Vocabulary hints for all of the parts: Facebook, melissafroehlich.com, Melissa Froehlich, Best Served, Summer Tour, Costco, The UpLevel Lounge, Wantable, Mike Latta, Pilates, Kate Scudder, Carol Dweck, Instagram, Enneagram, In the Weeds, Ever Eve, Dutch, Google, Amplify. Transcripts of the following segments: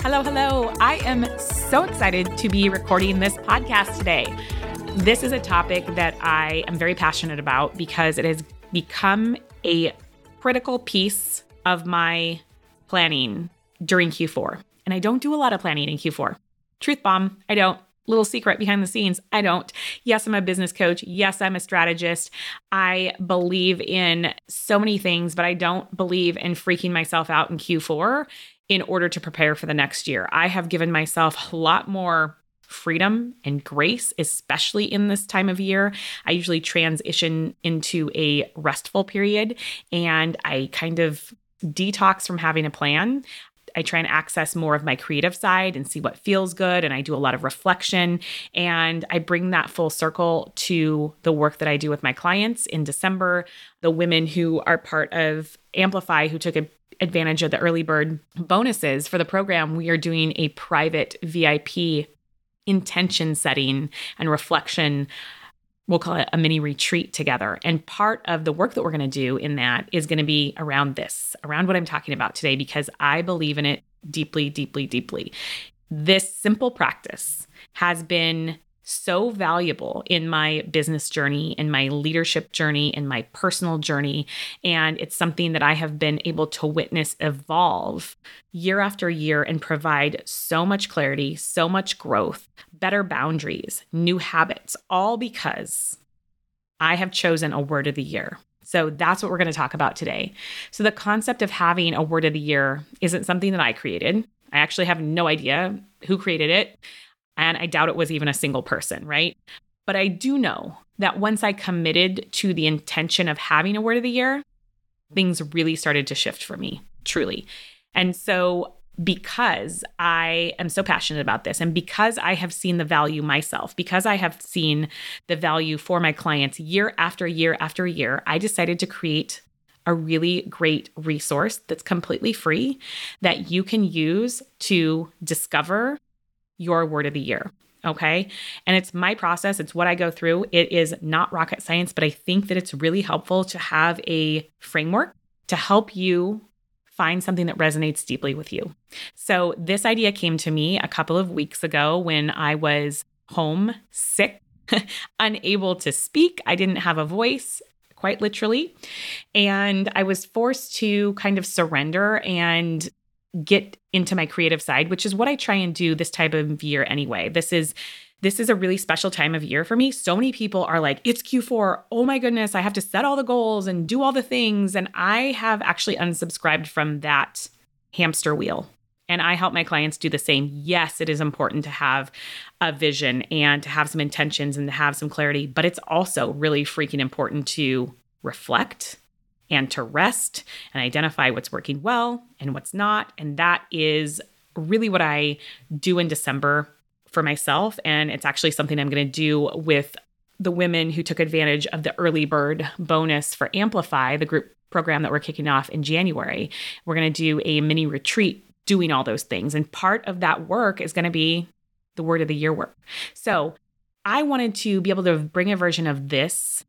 Hello, hello. I am so excited to be recording this podcast today. This is a topic that I am very passionate about because it has become a critical piece of my planning during Q4. And I don't do a lot of planning in Q4. Truth bomb, I don't. Little secret behind the scenes, I don't. Yes, I'm a business coach. Yes, I'm a strategist. I believe in so many things, but I don't believe in freaking myself out in Q4 in order to prepare for the next year. I have given myself a lot more freedom and grace, especially in this time of year. I usually transition into a restful period and I kind of detox from having a plan. I try and access more of my creative side and see what feels good. And I do a lot of reflection and I bring that full circle to the work that I do with my clients in December, the women who are part of Amplify who took advantage of the early bird bonuses for the program. We are doing a private VIP intention setting and reflection. We'll call it a mini retreat together. And part of the work that we're going to do in that is going to be around this, around what I'm talking about today, because I believe in it deeply, deeply, deeply. This simple practice has been so valuable in my business journey, in my leadership journey, in my personal journey. And it's something that I have been able to witness evolve year after year and provide so much clarity, so much growth, better boundaries, new habits, all because I have chosen a word of the year. So that's what we're going to talk about today. So the concept of having a word of the year isn't something that I created. I actually have no idea who created it. And I doubt it was even a single person, right? But I do know that once I committed to the intention of having a word of the year, things really started to shift for me, truly. And so because I am so passionate about this and because I have seen the value myself, because I have seen the value for my clients year after year after year, I decided to create a really great resource that's completely free that you can use to discover your word of the year, okay? And it's my process. It's what I go through. It is not rocket science, but I think that it's really helpful to have a framework to help you find something that resonates deeply with you. So this idea came to me a couple of weeks ago when I was home sick, unable to speak. I didn't have a voice, quite literally. And I was forced to kind of surrender and get into my creative side, which is what I try and do this time of year anyway. This is a really special time of year for me. So many people are like, it's Q4. Oh my goodness, I have to set all the goals and do all the things. And I have actually unsubscribed from that hamster wheel. And I help my clients do the same. Yes, it is important to have a vision and to have some intentions and to have some clarity, but it's also really freaking important to reflect and to rest and identify what's working well and what's not. And that is really what I do in December for myself. And it's actually something I'm going to do with the women who took advantage of the early bird bonus for Amplify, the group program that we're kicking off in January. We're going to do a mini retreat doing all those things. And part of that work is going to be the word of the year work. So I wanted to be able to bring a version of this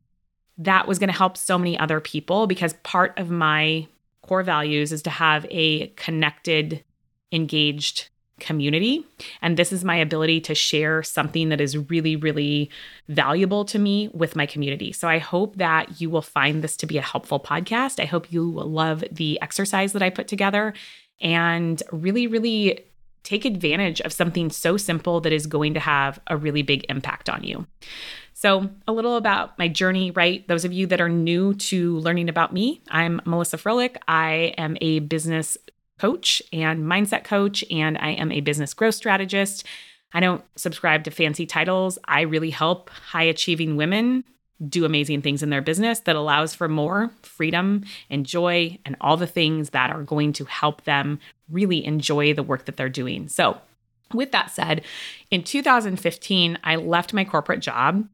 that was going to help so many other people because part of my core values is to have a connected, engaged community. And this is my ability to share something that is really, really valuable to me with my community. So I hope that you will find this to be a helpful podcast. I hope you will love the exercise that I put together and really, really take advantage of something so simple that is going to have a really big impact on you. So a little about my journey, right? Those of you that are new to learning about me, I'm Melissa Froehlich. I am a business coach and mindset coach, and I am a business growth strategist. I don't subscribe to fancy titles. I really help high-achieving women do amazing things in their business that allows for more freedom and joy and all the things that are going to help them really enjoy the work that they're doing. So with that said, in 2015, I left my corporate job.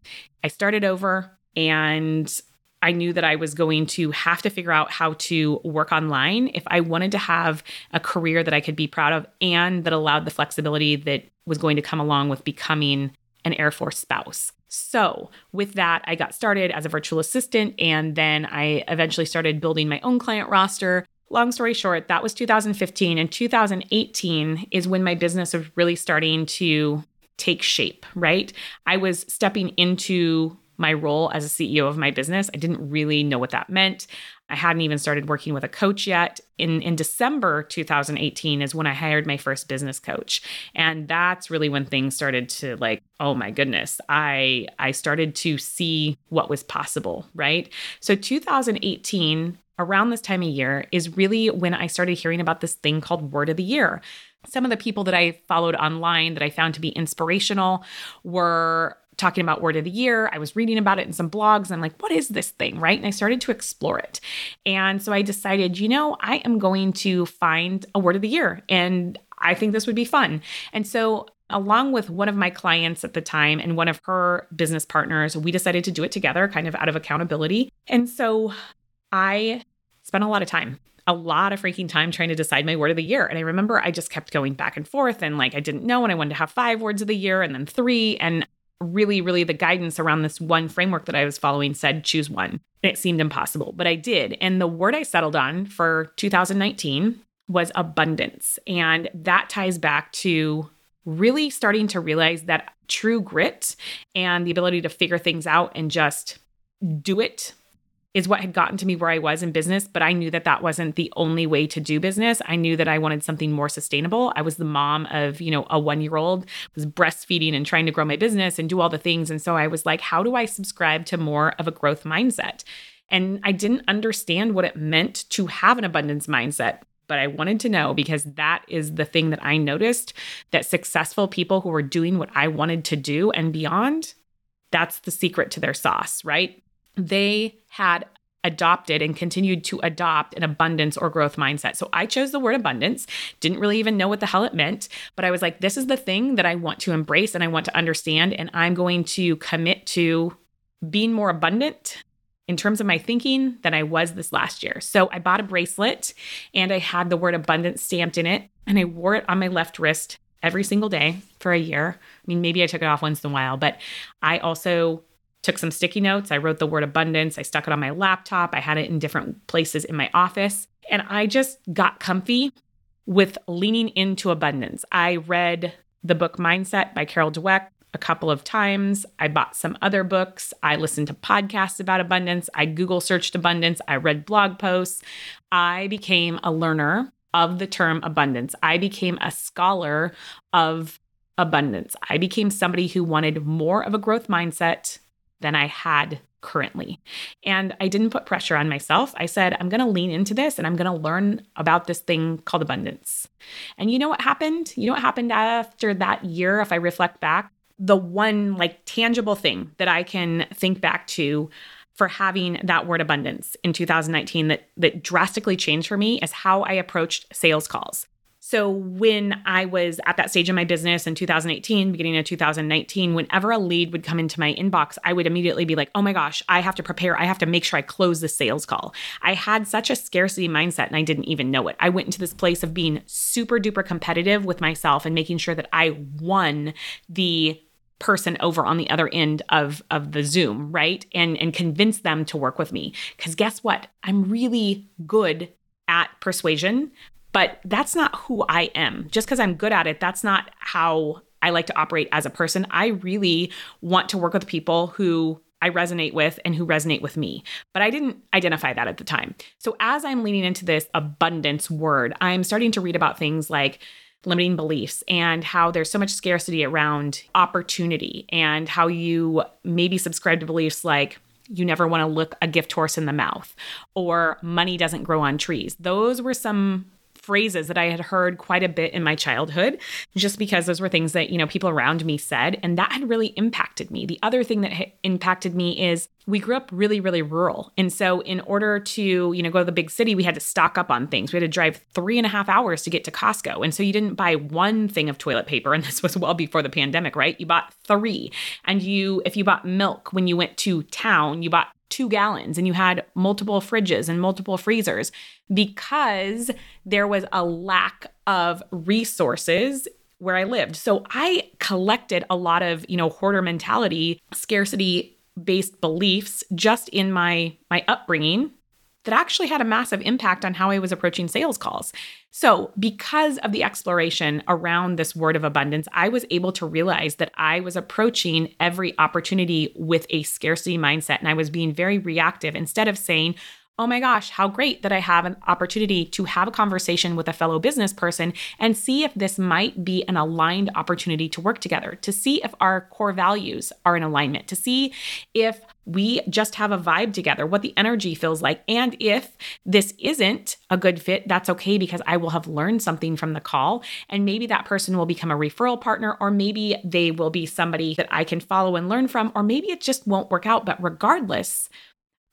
I started over, and I knew that I was going to have to figure out how to work online if I wanted to have a career that I could be proud of and that allowed the flexibility that was going to come along with becoming an Air Force spouse. So with that, I got started as a virtual assistant, and then I eventually started building my own client roster. Long story short, that was 2015. And 2018 is when my business was really starting to take shape, right? I was stepping into my role as a CEO of my business. I didn't really know what that meant. I hadn't even started working with a coach yet. In December 2018 is when I hired my first business coach. And that's really when things started to like, oh my goodness, I started to see what was possible, right? So 2018, around this time of year, is really when I started hearing about this thing called Word of the Year. Some of the people that I followed online that I found to be inspirational were talking about Word of the Year. I was reading about it in some blogs. I'm like, what is this thing, right? And I started to explore it. And so I decided, you know, I am going to find a Word of the Year, and I think this would be fun. And so along with one of my clients at the time and one of her business partners, we decided to do it together, kind of out of accountability. And so I spent a lot of freaking time trying to decide my word of the year. And I remember I just kept going back and forth, and like, I didn't know, and I wanted to have 5 words of the year and then 3. And really, really the guidance around this one framework that I was following said, choose one. And it seemed impossible, but I did. And the word I settled on for 2019 was abundance. And that ties back to really starting to realize that true grit and the ability to figure things out and just do it is what had gotten to me where I was in business. But I knew that that wasn't the only way to do business. I knew that I wanted something more sustainable. I was the mom of, you know, a 1-year-old, was breastfeeding and trying to grow my business and do all the things. And so I was like, how do I subscribe to more of a growth mindset? And I didn't understand what it meant to have an abundance mindset, but I wanted to know, because that is the thing that I noticed, that successful people who were doing what I wanted to do and beyond, that's the secret to their sauce, right? They had adopted and continued to adopt an abundance or growth mindset. So I chose the word abundance, didn't really even know what the hell it meant, but I was like, this is the thing that I want to embrace and I want to understand, and I'm going to commit to being more abundant in terms of my thinking than I was this last year. So I bought a bracelet, and I had the word abundance stamped in it, and I wore it on my left wrist every single day for a year. I mean, maybe I took it off once in a while, but I also took some sticky notes. I wrote the word abundance. I stuck it on my laptop. I had it in different places in my office. And I just got comfy with leaning into abundance. I read the book Mindset by Carol Dweck a couple of times. I bought some other books. I listened to podcasts about abundance. I Google searched abundance. I read blog posts. I became a learner of the term abundance. I became a scholar of abundance. I became somebody who wanted more of a growth mindset than I had currently. And I didn't put pressure on myself. I said, I'm going to lean into this, and I'm going to learn about this thing called abundance. And you know what happened? You know what happened after that year, if I reflect back? The one like tangible thing that I can think back to for having that word abundance in 2019 that drastically changed for me is how I approached sales calls. So when I was at that stage in my business in 2018, beginning of 2019, whenever a lead would come into my inbox, I would immediately be like, oh my gosh, I have to prepare. I have to make sure I close the sales call. I had such a scarcity mindset, and I didn't even know it. I went into this place of being super duper competitive with myself and making sure that I won the person over on the other end of the Zoom, right? And convince them to work with me. Because guess what? I'm really good at persuasion. But that's not who I am. Just because I'm good at it, that's not how I like to operate as a person. I really want to work with people who I resonate with and who resonate with me. But I didn't identify that at the time. So as I'm leaning into this abundance word, I'm starting to read about things like limiting beliefs and how there's so much scarcity around opportunity and how you maybe subscribe to beliefs like you never want to look a gift horse in the mouth or money doesn't grow on trees. Those were some phrases that I had heard quite a bit in my childhood, just because those were things that, you know, people around me said, and that had really impacted me. The other thing that impacted me is we grew up really, really rural. And so in order to, you know, go to the big city, we had to stock up on things. We had to drive 3.5 hours to get to Costco. And so you didn't buy one thing of toilet paper. And this was well before the pandemic, right? You bought 3. And if you bought milk when you went to town, you bought 2 gallons, and you had multiple fridges and multiple freezers because there was a lack of resources where I lived. So I collected a lot of, you know, hoarder mentality, scarcity-based beliefs just in my upbringing that actually had a massive impact on how I was approaching sales calls. So because of the exploration around this word of abundance, I was able to realize that I was approaching every opportunity with a scarcity mindset, and I was being very reactive instead of saying, oh my gosh, how great that I have an opportunity to have a conversation with a fellow business person and see if this might be an aligned opportunity to work together, to see if our core values are in alignment, to see if we just have a vibe together, what the energy feels like. And if this isn't a good fit, that's okay, because I will have learned something from the call, and maybe that person will become a referral partner, or maybe they will be somebody that I can follow and learn from, or maybe it just won't work out. But regardless,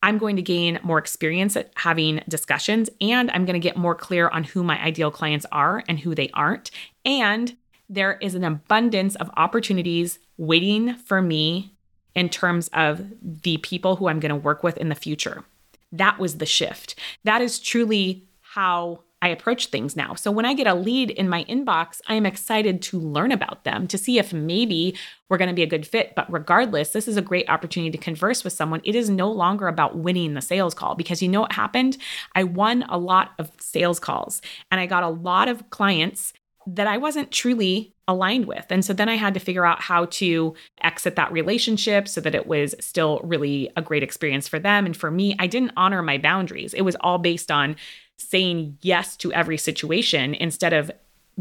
I'm going to gain more experience at having discussions, and I'm going to get more clear on who my ideal clients are and who they aren't. And there is an abundance of opportunities waiting for me in terms of the people who I'm going to work with in the future. That was the shift. That is truly how I approach things now. So when I get a lead in my inbox, I am excited to learn about them, to see if maybe we're going to be a good fit. But regardless, this is a great opportunity to converse with someone. It is no longer about winning the sales call, because you know what happened? I won a lot of sales calls, and I got a lot of clients that I wasn't truly aligned with. And so then I had to figure out how to exit that relationship so that it was still really a great experience for them. And for me, I didn't honor my boundaries. It was all based on saying yes to every situation instead of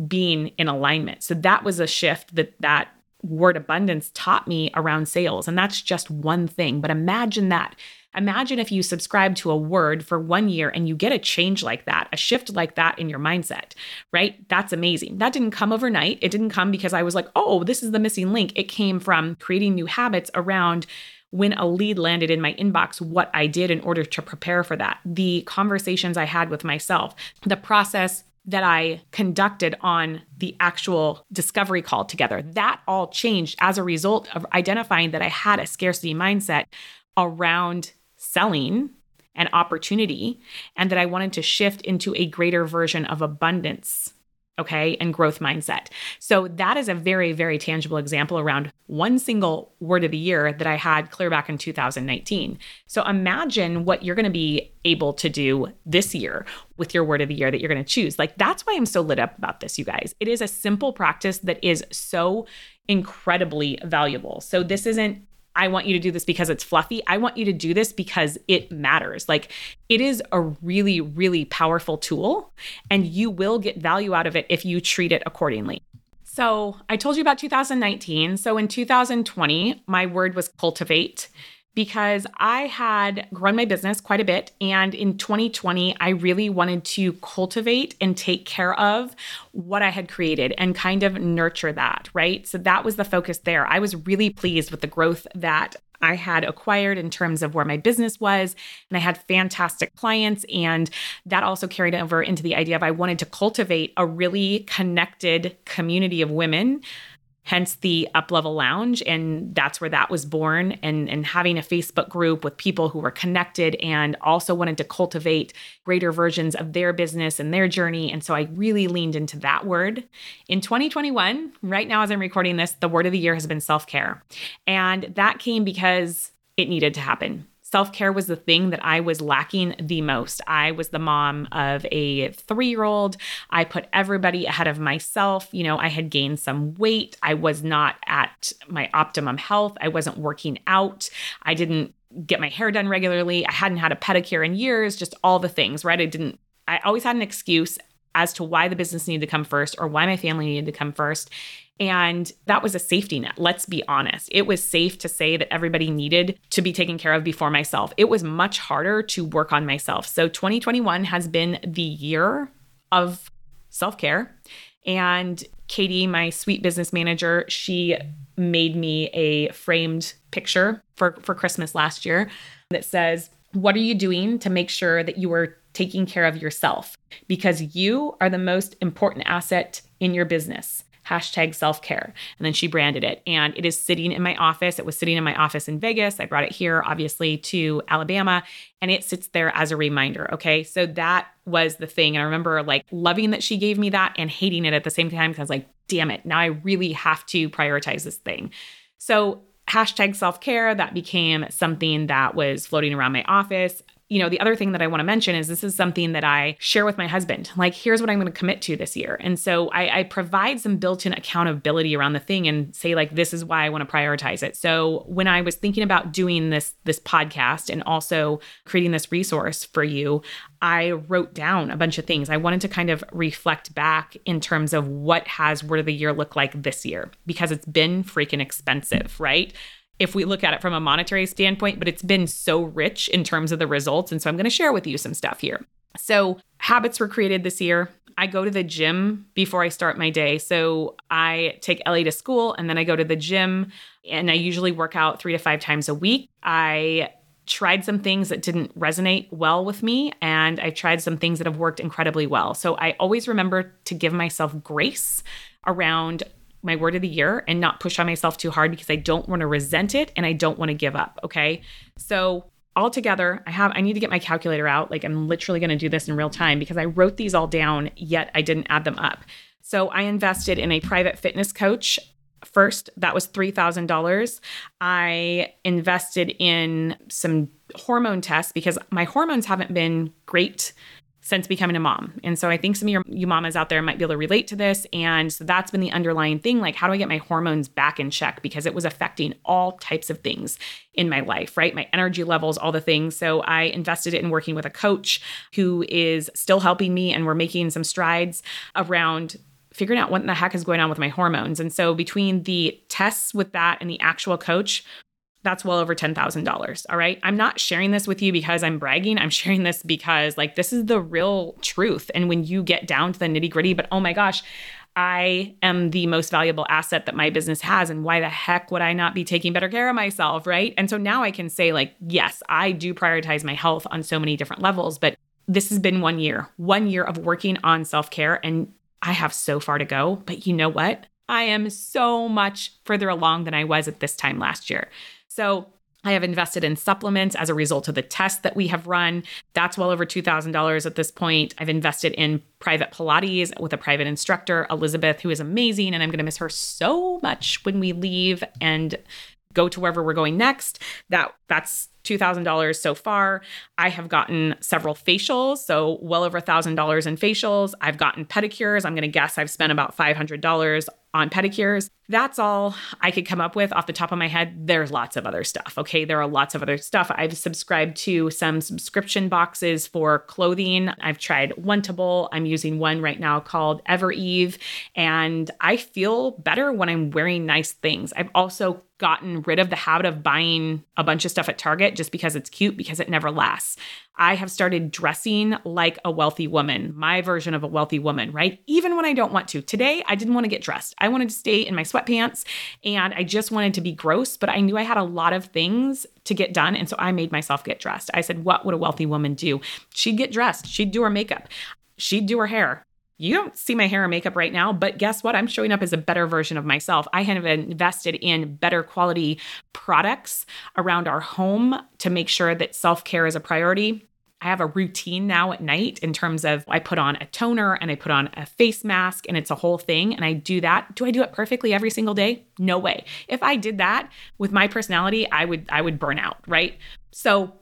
being in alignment. So that was a shift that word abundance taught me around sales. And that's just one thing. But imagine that. Imagine if you subscribe to a word for 1 year and you get a change like that, a shift like that in your mindset, right? That's amazing. That didn't come overnight. It didn't come because I was like, oh, this is the missing link. It came from creating new habits around when a lead landed in my inbox, what I did in order to prepare for that, the conversations I had with myself, the process that I conducted on the actual discovery call together. That all changed as a result of identifying that I had a scarcity mindset around selling and opportunity, and that I wanted to shift into a greater version of abundance. Okay, and growth mindset. So that is a very, very tangible example around one single word of the year that I had clear back in 2019. So imagine what you're going to be able to do this year with your word of the year that you're going to choose. Like, that's why I'm so lit up about this, you guys. It is a simple practice that is so incredibly valuable. So this isn't, I want you to do this because it's fluffy. I want you to do this because it matters. Like, it is a really, really powerful tool, and you will get value out of it if you treat it accordingly. So I told you about 2019. So in 2020, my word was cultivate, because I had grown my business quite a bit. And in 2020, I really wanted to cultivate and take care of what I had created and kind of nurture that, right? So that was the focus there. I was really pleased with the growth that I had acquired in terms of where my business was, and I had fantastic clients. And that also carried over into the idea of I wanted to cultivate a really connected community of women, hence the UpLevel Lounge. And that's where that was born, and having a Facebook group with people who were connected and also wanted to cultivate greater versions of their business and their journey. And so I really leaned into that word. In 2021, right now as I'm recording this, the word of the year has been self-care. And that came because it needed to happen. Self-care was the thing that I was lacking the most. I was the mom of a 3-year-old. I put everybody ahead of myself. You know, I had gained some weight. I was not at my optimum health. I wasn't working out. I didn't get my hair done regularly. I hadn't had a pedicure in years, just all the things, right? I always had an excuse as to why the business needed to come first or why my family needed to come first. And that was a safety net. Let's be honest. It was safe to say that everybody needed to be taken care of before myself. It was much harder to work on myself. So 2021 has been the year of self-care. And Katie, my sweet business manager, she made me a framed picture for Christmas last year that says, what are you doing to make sure that you are taking care of yourself? Because you are the most important asset in your business. Hashtag self-care. And then she branded it. And it is sitting in my office. It was sitting in my office in Vegas. I brought it here, obviously, to Alabama. And it sits there as a reminder. Okay. So that was the thing. And I remember like loving that she gave me that and hating it at the same time because I was like, damn it. Now I really have to prioritize this thing. So hashtag self-care, that became something that was floating around my office. You know, the other thing that I want to mention is this is something that I share with my husband. Like, here's what I'm going to commit to this year. And so I provide some built-in accountability around the thing and say, like, this is why I want to prioritize it. So when I was thinking about doing this podcast and also creating this resource for you, I wrote down a bunch of things. I wanted to kind of reflect back in terms of what has Word of the Year looked like this year, because it's been freaking expensive, right? If we look at it from a monetary standpoint, but it's been so rich in terms of the results. And so I'm going to share with you some stuff here. So habits were created this year. I go to the gym before I start my day. So I take Ellie to school and then I go to the gym, and I usually work out 3 to 5 times a week. I tried some things that didn't resonate well with me, and I tried some things that have worked incredibly well. So I always remember to give myself grace around my word of the year and not push on myself too hard, because I don't want to resent it and I don't want to give up. Okay. So altogether, I need to get my calculator out. Like, I'm literally going to do this in real time because I wrote these all down, yet I didn't add them up. So I invested in a private fitness coach. First, that was $3,000. I invested in some hormone tests because my hormones haven't been great since becoming a mom. And so I think some of you mamas out there might be able to relate to this. And so that's been the underlying thing. Like, how do I get my hormones back in check? Because it was affecting all types of things in my life, right? My energy levels, all the things. So I invested in working with a coach who is still helping me, and we're making some strides around figuring out what the heck is going on with my hormones. And so between the tests with that and the actual coach, that's well over $10,000. All right. I'm not sharing this with you because I'm bragging. I'm sharing this because, like, this is the real truth. And when you get down to the nitty gritty, but oh my gosh, I am the most valuable asset that my business has. And why the heck would I not be taking better care of myself? Right. And so now I can say, like, yes, I do prioritize my health on so many different levels, but this has been one year of working on self-care, and I have so far to go. But you know what? I am so much further along than I was at this time last year. So I have invested in supplements as a result of the test that we have run. That's well over $2,000 at this point. I've invested in private Pilates with a private instructor, Elizabeth, who is amazing. And I'm going to miss her so much when we leave and go to wherever we're going next. That's $2,000 so far. I have gotten several facials, so well over $1,000 in facials. I've gotten pedicures. I'm going to guess I've spent about $500 on pedicures. That's all I could come up with off the top of my head. There's lots of other stuff. Okay. There are lots of other stuff. I've subscribed to some subscription boxes for clothing. I've tried Wantable. I'm using one right now called Ever Eve, and I feel better when I'm wearing nice things. I've also gotten rid of the habit of buying a bunch of stuff at Target just because it's cute, because it never lasts. I have started dressing like a wealthy woman, my version of a wealthy woman, right? Even when I don't want to. Today, I didn't want to get dressed. I wanted to stay in my sweatpants, and I just wanted to be gross, but I knew I had a lot of things to get done. And so I made myself get dressed. I said, what would a wealthy woman do? She'd get dressed. She'd do her makeup. She'd do her hair. You don't see my hair and makeup right now, but guess what? I'm showing up as a better version of myself. I have invested in better quality products around our home to make sure that self-care is a priority. I have a routine now at night in terms of I put on a toner and I put on a face mask, and it's a whole thing. And I do that. Do I do it perfectly every single day? No way. If I did that with my personality, I would burn out, right? So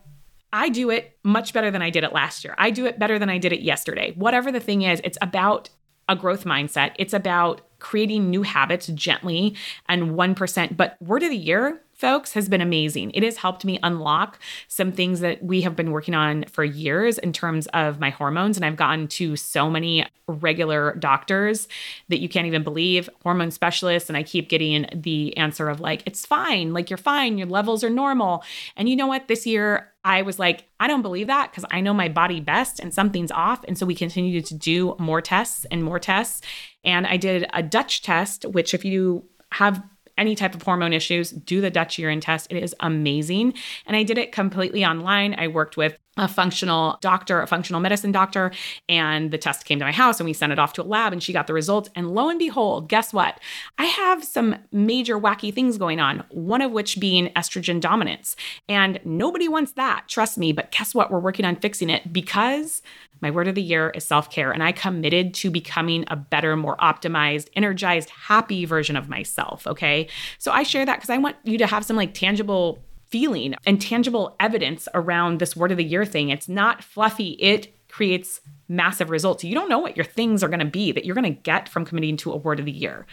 I do it much better than I did it last year. I do it better than I did it yesterday. Whatever the thing is, it's about a growth mindset. It's about creating new habits gently and 1%. But word of the year folks, has been amazing. It has helped me unlock some things that we have been working on for years in terms of my hormones. And I've gotten to so many regular doctors that you can't even believe, hormone specialists. And I keep getting the answer of like, it's fine. Like, you're fine. Your levels are normal. And you know what? This year, I was like, I don't believe that because I know my body best and something's off. And so we continued to do more tests and more tests. And I did a Dutch test, which if you have any type of hormone issues, do the Dutch urine test. It is amazing. And I did it completely online. I worked with a functional doctor, a functional medicine doctor, and the test came to my house and we sent it off to a lab and she got the results. And lo and behold, guess what? I have some major wacky things going on, one of which being estrogen dominance. And nobody wants that, trust me. But guess what? We're working on fixing it because my word of the year is self-care. And I committed to becoming a better, more optimized, energized, happy version of myself. Okay. So I share that because I want you to have some like tangible feeling and tangible evidence around this word of the year thing. It's not fluffy. It creates massive results. You don't know what your things are going to be that you're going to get from committing to a word of the year.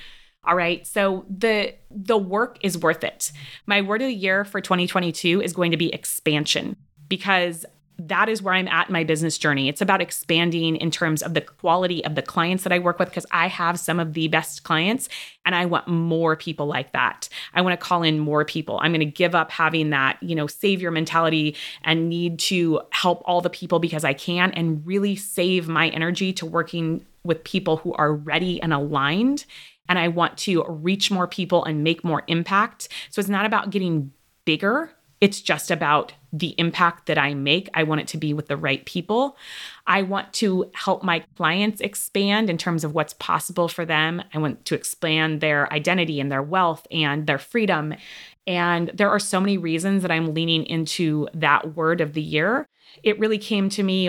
All right. So the work is worth it. My word of the year for 2022 is going to be expansion, because that is where I'm at in my business journey. It's about expanding in terms of the quality of the clients that I work with, because I have some of the best clients and I want more people like that. I want to call in more people. I'm going to give up having that, savior mentality and need to help all the people because I can, and really save my energy to working with people who are ready and aligned. And I want to reach more people and make more impact. So it's not about getting bigger. It's just about the impact that I make. I want it to be with the right people. I want to help my clients expand in terms of what's possible for them. I want to expand their identity and their wealth and their freedom. And there are so many reasons that I'm leaning into that word of the year. It really came to me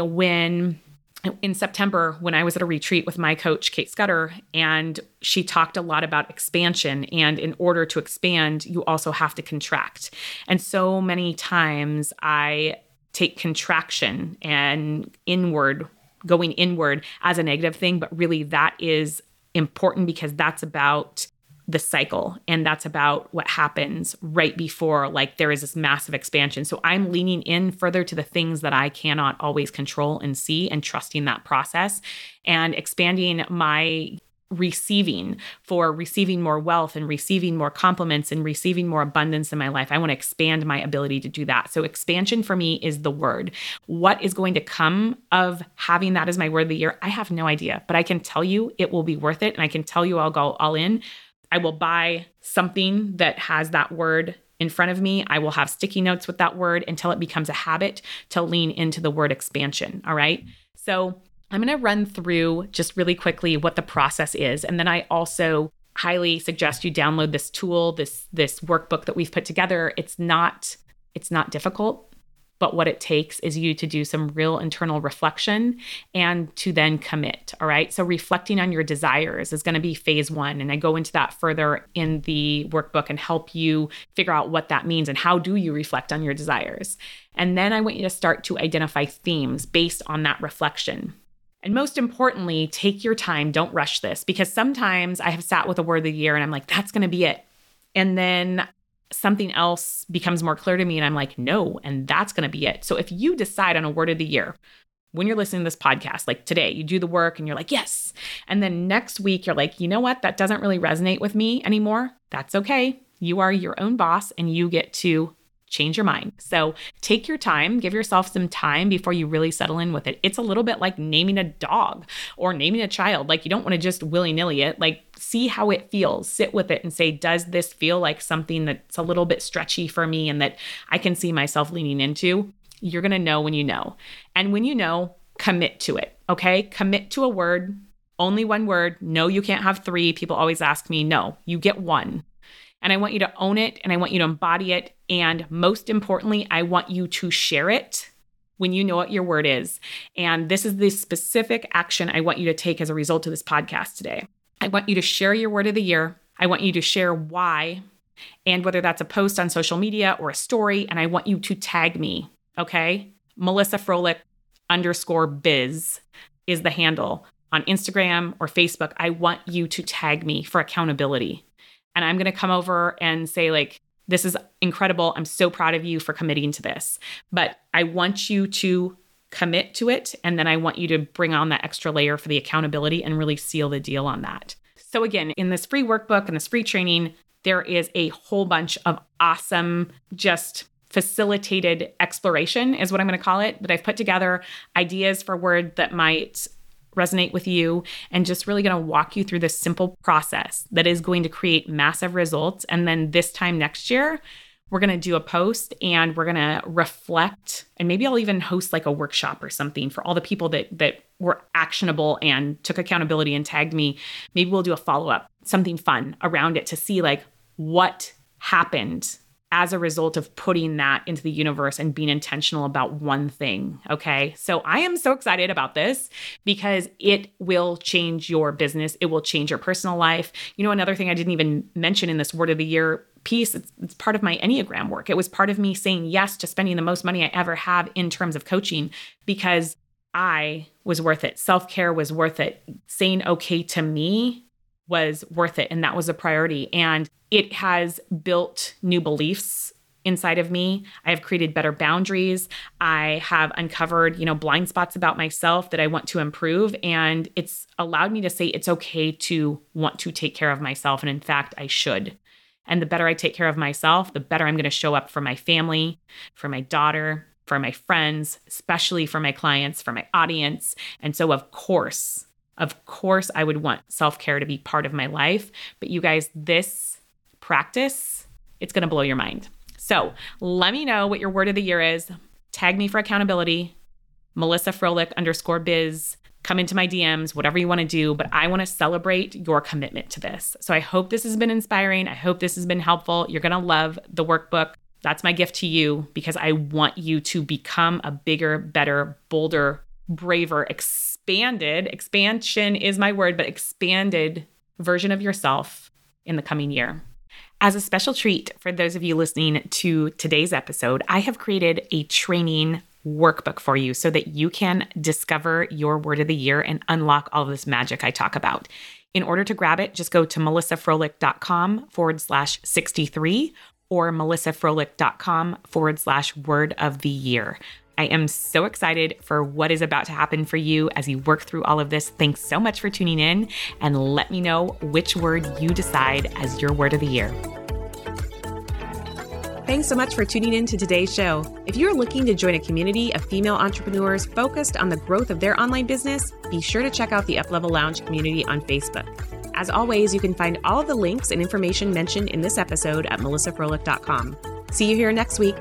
in September, when I was at a retreat with my coach, Kate Scudder, and she talked a lot about expansion. And in order to expand, you also have to contract. And so many times I take contraction and inward, going inward, as a negative thing, but really that is important because that's about the cycle. And that's about what happens right before, like, there is this massive expansion. So I'm leaning in further to the things that I cannot always control and see, and trusting that process and expanding my receiving for receiving more wealth and receiving more compliments and receiving more abundance in my life. I want to expand my ability to do that. So expansion for me is the word. What is going to come of having that as my word of the year? I have no idea, but I can tell you it will be worth it. And I can tell you I'll go all in. I will buy something that has that word in front of me. I will have sticky notes with that word until it becomes a habit to lean into the word expansion. All right. So I'm going to run through just really quickly what the process is. And then I also highly suggest you download this tool, this workbook that we've put together. It's not difficult. But what it takes is you to do some real internal reflection and to then commit, all right? So reflecting on your desires is gonna be phase one. And I go into that further in the workbook and help you figure out what that means and how do you reflect on your desires. And then I want you to start to identify themes based on that reflection. And most importantly, take your time, don't rush this, because sometimes I have sat with a word of the year and I'm like, that's gonna be it. And then something else becomes more clear to me and I'm like, no, and that's going to be it. So if you decide on a word of the year, when you're listening to this podcast, like today, you do the work and you're like, yes. And then next week you're like, you know what? That doesn't really resonate with me anymore. That's okay. You are your own boss and you get to change your mind. So take your time, give yourself some time before you really settle in with it. It's a little bit like naming a dog or naming a child. Like, you don't want to just willy-nilly it, like, see how it feels, sit with it and say, does this feel like something that's a little bit stretchy for me and that I can see myself leaning into? You're going to know when you know. And when you know, commit to it. Okay. Commit to a word, only one word. No, you can't have three. People always ask me, no, you get one. And I want you to own it and I want you to embody it. And most importantly, I want you to share it when you know what your word is. And this is the specific action I want you to take as a result of this podcast today. I want you to share your word of the year. I want you to share why, and whether that's a post on social media or a story. And I want you to tag me, okay? MelissaFroehlich_biz is the handle on Instagram or Facebook. I want you to tag me for accountability. And I'm going to come over and say, like, This is incredible. I'm so proud of you for committing to this. But I want you to commit to it. And then I want you to bring on that extra layer for the accountability and really seal the deal on that. So again, in this free workbook and this free training, there is a whole bunch of awesome, just facilitated exploration is what I'm going to call it, that I've put together ideas for word that might resonate with you, and just really going to walk you through this simple process that is going to create massive results. And then this time next year, we're going to do a post and we're going to reflect, and maybe I'll even host like a workshop or something for all the people that were actionable and took accountability and tagged me. Maybe we'll do a follow-up, something fun around it to see like what happened as a result of putting that into the universe and being intentional about one thing, okay? So I am so excited about this because it will change your business. It will change your personal life. You know, another thing I didn't even mention in this Word of the Year piece, it's part of my Enneagram work. It was part of me saying yes to spending the most money I ever have in terms of coaching because I was worth it. Self-care was worth it. Saying okay to me was worth it. And that was a priority. And it has built new beliefs inside of me. I have created better boundaries. I have uncovered, blind spots about myself that I want to improve. And it's allowed me to say it's okay to want to take care of myself. And in fact, I should. And the better I take care of myself, the better I'm going to show up for my family, for my daughter, for my friends, especially for my clients, for my audience. And so of course, I would want self-care to be part of my life. But you guys, this practice, it's going to blow your mind. So let me know what your word of the year is. Tag me for accountability, melissafroehlich_biz. Come into my DMs, whatever you want to do, but I want to celebrate your commitment to this. So I hope this has been inspiring. I hope this has been helpful. You're going to love the workbook. That's my gift to you because I want you to become a bigger, better, bolder, braver, expanded version of yourself in the coming year. As a special treat for those of you listening to today's episode, I have created a training workbook for you so that you can discover your word of the year and unlock all of this magic I talk about. In order to grab it, just go to melissafroehlich.com/63 or melissafroehlich.com/word-of-the-year. I am so excited for what is about to happen for you as you work through all of this. Thanks so much for tuning in, and let me know which word you decide as your word of the year. Thanks so much for tuning in to today's show. If you're looking to join a community of female entrepreneurs focused on the growth of their online business, be sure to check out the UpLevel Lounge community on Facebook. As always, you can find all of the links and information mentioned in this episode at melissafroehlich.com. See you here next week.